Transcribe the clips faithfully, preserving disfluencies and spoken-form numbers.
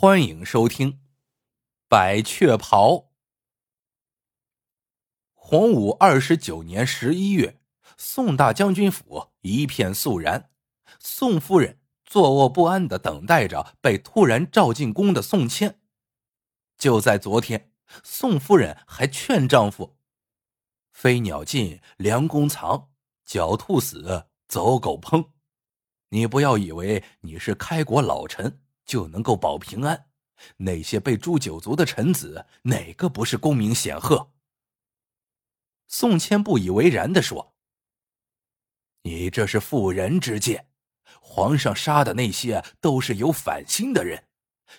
欢迎收听《百雀袍》。洪武二十九年十一月，宋大将军府一片肃然，宋夫人坐卧不安地等待着被突然召进宫的宋谦。就在昨天，宋夫人还劝丈夫：飞鸟尽，良弓藏；狡兔死，走狗烹。你不要以为你是开国老臣就能够保平安，那些被诛九族的臣子，哪个不是功名显赫？宋谦不以为然地说：你这是妇人之见，皇上杀的那些都是有反心的人，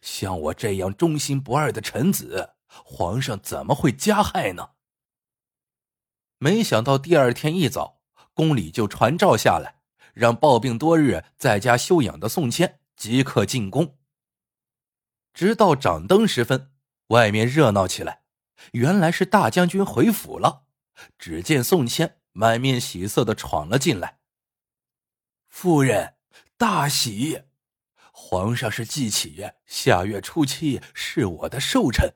像我这样忠心不二的臣子，皇上怎么会加害呢？没想到第二天一早，宫里就传召下来，让抱病多日在家休养的宋谦即刻进宫。直到掌灯时分，外面热闹起来，原来是大将军回府了。只见宋谦满面喜色地闯了进来。夫人大喜，皇上是记起下月初七是我的寿辰，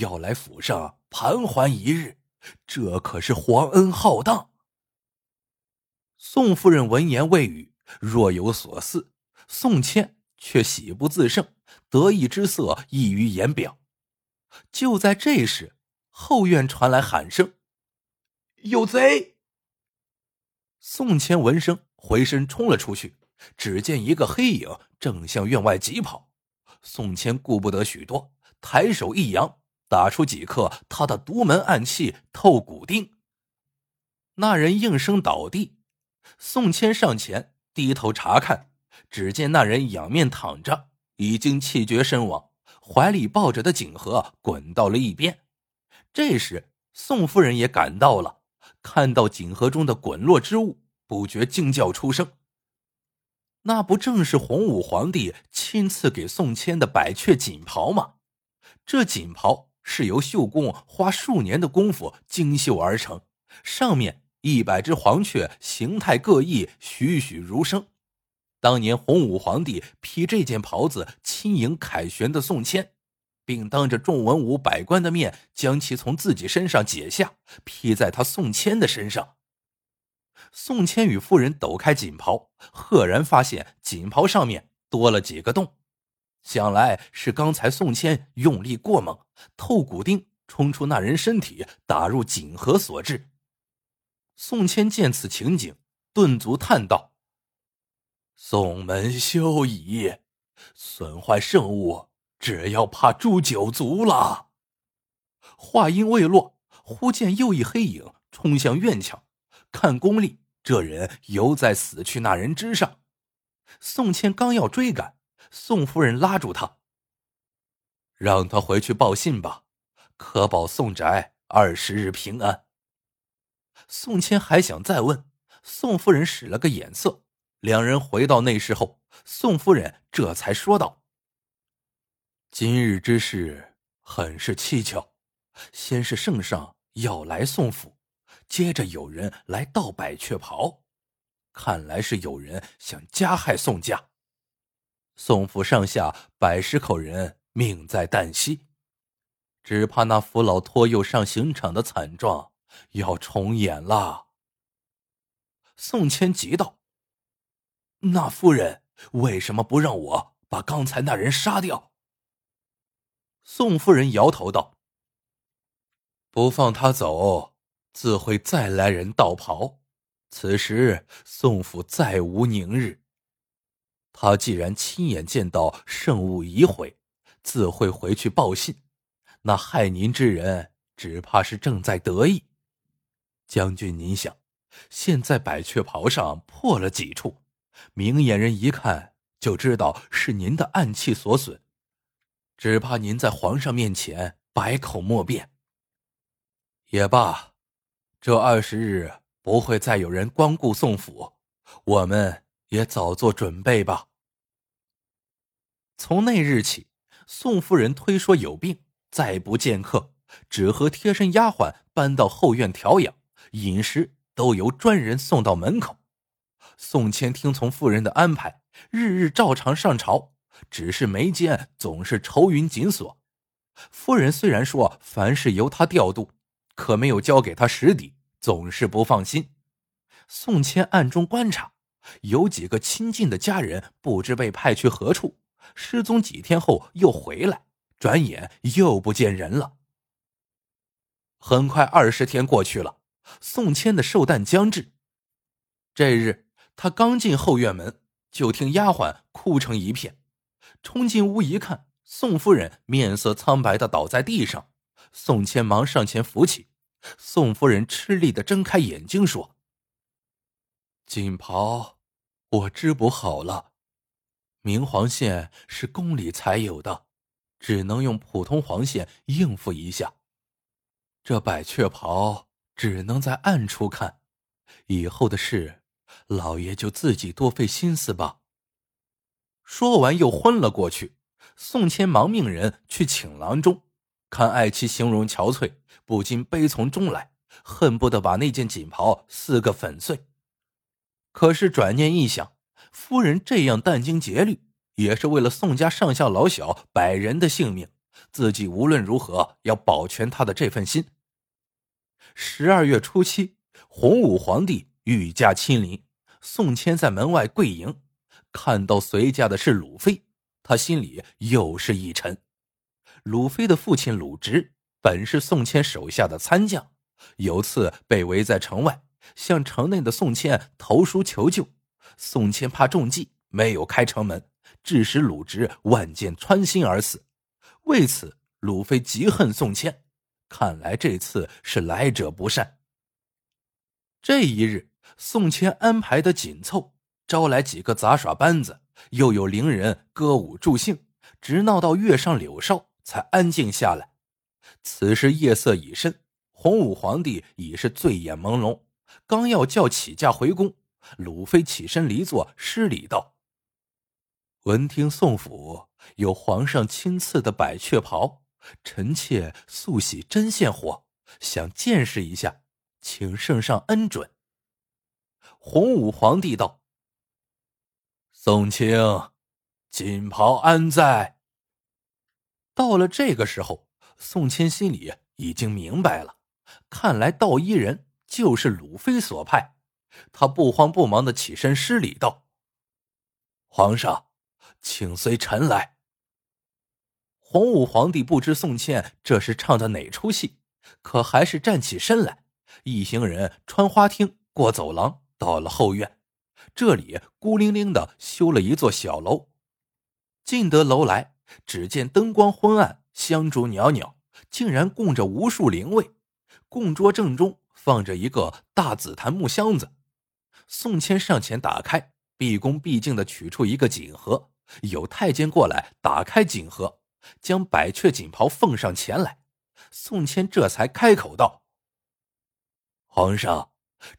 要来府上盘桓一日，这可是皇恩浩荡。宋夫人闻言未语，若有所思。宋谦却喜不自胜，得意之色溢于言表。就在这时，后院传来喊声：有贼！宋谦闻声回身冲了出去，只见一个黑影正向院外疾跑。宋谦顾不得许多，抬手一扬，打出几颗他的独门暗器透骨钉。那人应声倒地，宋谦上前低头查看，只见那人仰面躺着，已经气绝身亡，怀里抱着的锦盒滚到了一边。这时宋夫人也赶到了，看到锦盒中的滚落之物，不觉惊叫出声。那不正是洪武皇帝亲赐给宋谦的百雀锦袍吗？这锦袍是由绣工花数年的功夫精绣而成，上面一百只黄雀形态各异，栩栩如生。当年洪武皇帝披这件袍子亲迎凯旋的宋谦，并当着众文武百官的面将其从自己身上解下，披在他宋谦的身上。宋谦与夫人抖开锦袍，赫然发现锦袍上面多了几个洞，想来是刚才宋谦用力过猛，透骨钉冲出那人身体，打入锦盒所致。宋谦见此情景，顿足叹道：宋门休矣，损坏圣物，只要怕诛九族了。话音未落，忽见又一黑影冲向院墙，看功力，这人犹在死去那人之上。宋谦刚要追赶，宋夫人拉住他：让他回去报信吧，可保宋宅二十日平安。宋谦还想再问，宋夫人使了个眼色。两人回到内室后，宋夫人这才说道：今日之事很是蹊跷，先是圣上要来宋府，接着有人来盗百雀袍，看来是有人想加害宋家。宋府上下百十口人命在旦夕，只怕那扶老托幼上刑场的惨状要重演了。宋谦急道：那夫人为什么不让我把刚才那人杀掉？宋夫人摇头道：不放他走，自会再来人盗袍，此时宋府再无宁日。他既然亲眼见到圣物已毁，自会回去报信，那害您之人只怕是正在得意。将军您想，现在百雀袍上破了几处，明眼人一看就知道是您的暗器所损，只怕您在皇上面前百口莫辩。也罢，这二十日不会再有人光顾宋府，我们也早做准备吧。从那日起，宋夫人推说有病，再不见客，只和贴身丫鬟搬到后院调养，饮食都由专人送到门口。宋谦听从妇人的安排，日日照常上朝，只是眉间总是愁云紧锁。夫人虽然说凡事由他调度，可没有交给他实底，总是不放心。宋谦暗中观察，有几个亲近的家人不知被派去何处，失踪几天后又回来，转眼又不见人了。很快二十天过去了，宋谦的寿诞将至。这日他刚进后院门，就听丫鬟哭成一片，冲进屋一看，宋夫人面色苍白的倒在地上。宋谦忙上前扶起，宋夫人吃力的睁开眼睛说：锦袍我织不好了，明黄线是宫里才有的，只能用普通黄线应付一下。这百雀袍只能在暗处看，以后的事老爷就自己多费心思吧。说完又昏了过去。宋谦忙命人去请郎中，看爱妻形容憔悴，不禁悲从中来，恨不得把那件锦袍撕个粉碎。可是转念一想，夫人这样殚精竭虑，也是为了宋家上下老小百人的性命，自己无论如何要保全她的这份心。十二月初七，洪武皇帝御驾亲临，宋谦在门外跪迎，看到随驾的是鲁妃，他心里又是一沉。鲁妃的父亲鲁直本是宋谦手下的参将，有次被围在城外，向城内的宋谦投书求救。宋谦怕中计，没有开城门，致使鲁直万箭穿心而死。为此鲁妃极恨宋谦，看来这次是来者不善。这一日宋谦安排得紧凑，招来几个杂耍班子，又有伶人歌舞助兴，直闹到月上柳梢才安静下来。此时夜色已深，洪武皇帝已是醉眼朦胧，刚要叫起驾回宫，鲁妃起身离座，施礼道：闻听宋府有皇上亲赐的百雀袍，臣妾素喜针线活，想见识一下，请圣上恩准。洪武皇帝道：宋卿，锦袍安在？到了这个时候，宋谦心里已经明白了，看来道衣人就是鲁妃所派。他不慌不忙地起身施礼道：皇上，请随臣来。洪武皇帝不知宋谦这是唱的哪出戏，可还是站起身来。一行人穿花厅，过走廊，到了后院。这里孤零零地修了一座小楼。进得楼来，只见灯光昏暗，香烛袅袅，竟然供着无数灵位。供桌正中放着一个大紫檀木箱子，宋谦上前打开，毕恭毕敬地取出一个锦盒。有太监过来打开锦盒，将百雀锦袍奉上前来。宋谦这才开口道：皇上，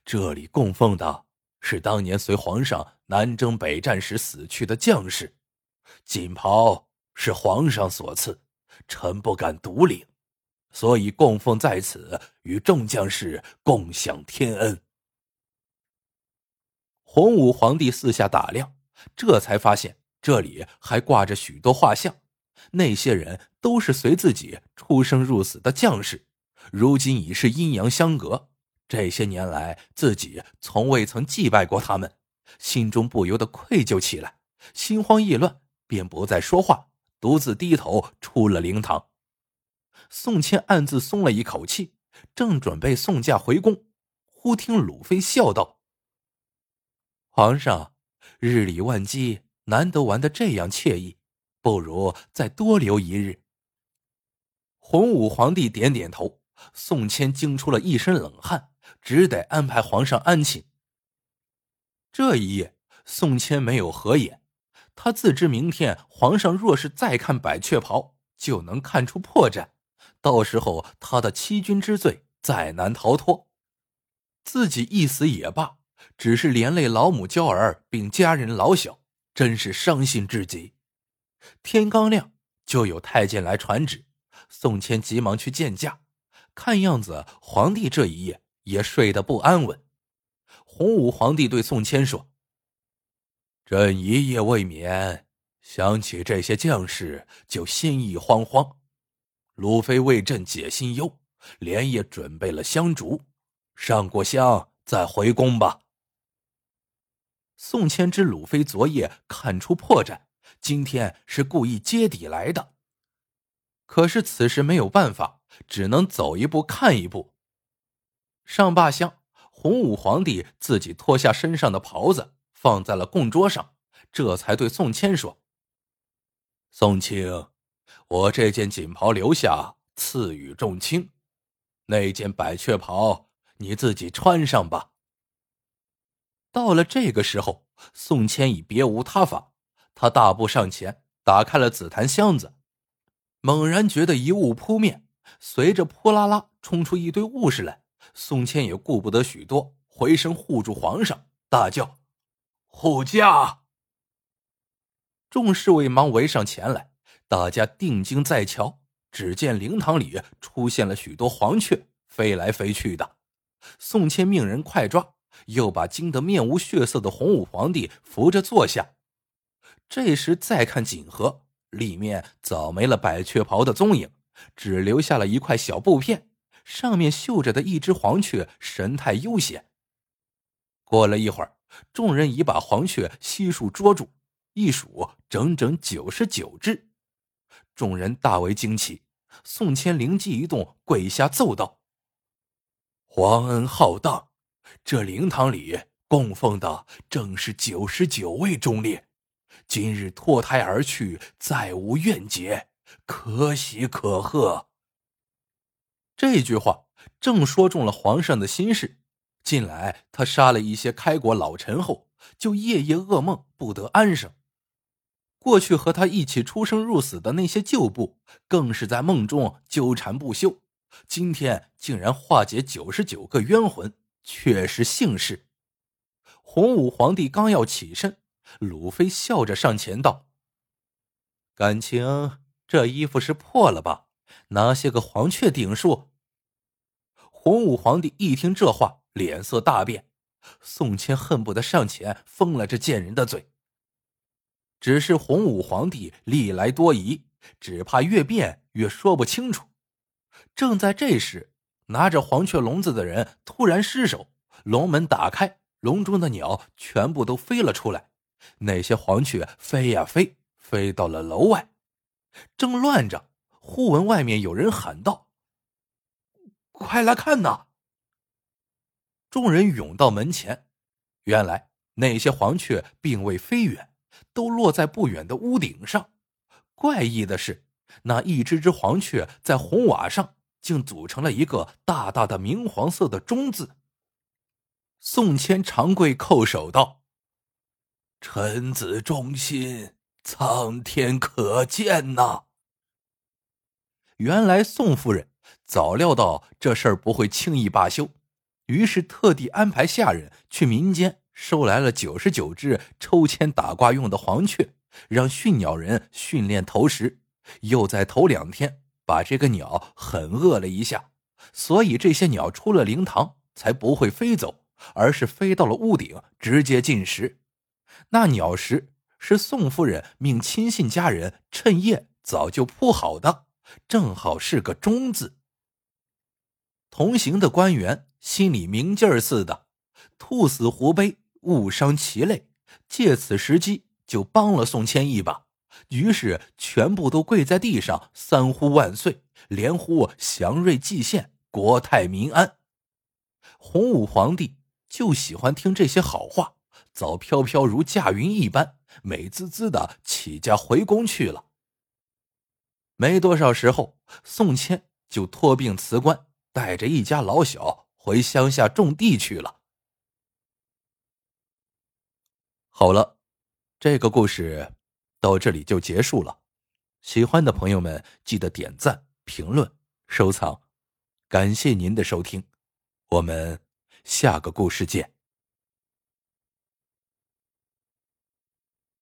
这里供奉的是当年随皇上南征北战时死去的将士，锦袍是皇上所赐，臣不敢独领，所以供奉在此，与众将士共享天恩。洪武皇帝四下打量，这才发现这里还挂着许多画像，那些人都是随自己出生入死的将士，如今已是阴阳相隔，这些年来自己从未曾祭拜过他们，心中不由得愧疚起来，心慌意乱，便不再说话，独自低头出了灵堂。宋谦暗自松了一口气，正准备送驾回宫，忽听鲁妃笑道：皇上，日理万机，难得玩得这样惬意，不如再多留一日。洪武皇帝点点头，宋谦惊出了一身冷汗，只得安排皇上安寝。这一夜宋谦没有合眼，他自知明天皇上若是再看百雀袍，就能看出破绽，到时候他的欺君之罪再难逃脱。自己一死也罢，只是连累老母娇儿并家人老小，真是伤心至极。天刚亮，就有太监来传旨，宋谦急忙去见驾，看样子皇帝这一夜也睡得不安稳。洪武皇帝对宋谦说：朕一夜未眠，想起这些将士，就心意慌慌。鲁飞为朕解心忧，连夜准备了香烛，上过香再回宫吧。宋谦知鲁飞昨夜看出破绽，今天是故意揭底来的，可是此时没有办法，只能走一步看一步。上罢香，洪武皇帝自己脱下身上的袍子，放在了供桌上，这才对宋谦说：宋卿，我这件锦袍留下，赐予众卿，那件百雀袍你自己穿上吧。到了这个时候，宋谦已别无他法，他大步上前，打开了紫檀箱子，猛然觉得一雾扑面，随着扑啦啦冲出一堆物事来。宋谦也顾不得许多，回身护住皇上，大叫：护驾！众侍卫忙围上前来，大家定睛再瞧，只见灵堂里出现了许多黄雀，飞来飞去的。宋谦命人快抓，又把惊得面无血色的洪武皇帝扶着坐下。这时再看锦盒，里面早没了百雀袍的踪影，只留下了一块小布片，上面绣着的一只黄雀神态悠闲。过了一会儿，众人已把黄雀悉数捉住，一数整整九十九只。众人大为惊奇，宋谦灵机一动，跪下奏道：皇恩浩荡，这灵堂里供奉的正是九十九位忠烈，今日脱胎而去，再无怨结，可喜可贺。这句话正说中了皇上的心事。近来他杀了一些开国老臣后，就夜夜噩梦，不得安生。过去和他一起出生入死的那些旧部，更是在梦中纠缠不休，今天竟然化解九十九个冤魂，确实幸事。洪武皇帝刚要起身，鲁飞笑着上前道：感情这衣服是破了吧，拿些个黄雀顶数。洪武皇帝一听这话，脸色大变，宋谦恨不得上前封了这贱人的嘴。只是洪武皇帝历来多疑，只怕越变越说不清楚。正在这时，拿着黄雀笼子的人突然失手，笼门打开，笼中的鸟全部都飞了出来，那些黄雀飞呀飞，飞到了楼外。正乱着，忽闻外面有人喊道：快来看哪！众人涌到门前，原来那些黄雀并未飞远，都落在不远的屋顶上。怪异的是，那一只只黄雀在红瓦上竟组成了一个大大的明黄色的钟字。宋谦长跪叩首道：臣子忠心，苍天可鉴呐。原来宋夫人早料到这事儿不会轻易罢休，于是特地安排下人去民间收来了九十九只抽签打卦用的黄雀，让驯鸟人训练投食，又在头两天把这个鸟狠饿了一下，所以这些鸟出了灵堂才不会飞走，而是飞到了屋顶直接进食。那鸟食是宋夫人命亲信家人趁夜早就铺好的，正好是个忠字。同行的官员心里明镜儿似的，兔死狐悲，误伤其类，借此时机就帮了宋谦一把，于是全部都跪在地上，三呼万岁，连呼祥瑞济县，国泰民安。洪武皇帝就喜欢听这些好话，早飘飘如驾云一般，美滋滋的起驾回宫去了。没多少时候，宋谦就托病辞官，带着一家老小回乡下种地去了。好了，这个故事到这里就结束了。喜欢的朋友们记得点赞、评论、收藏，感谢您的收听，我们下个故事见。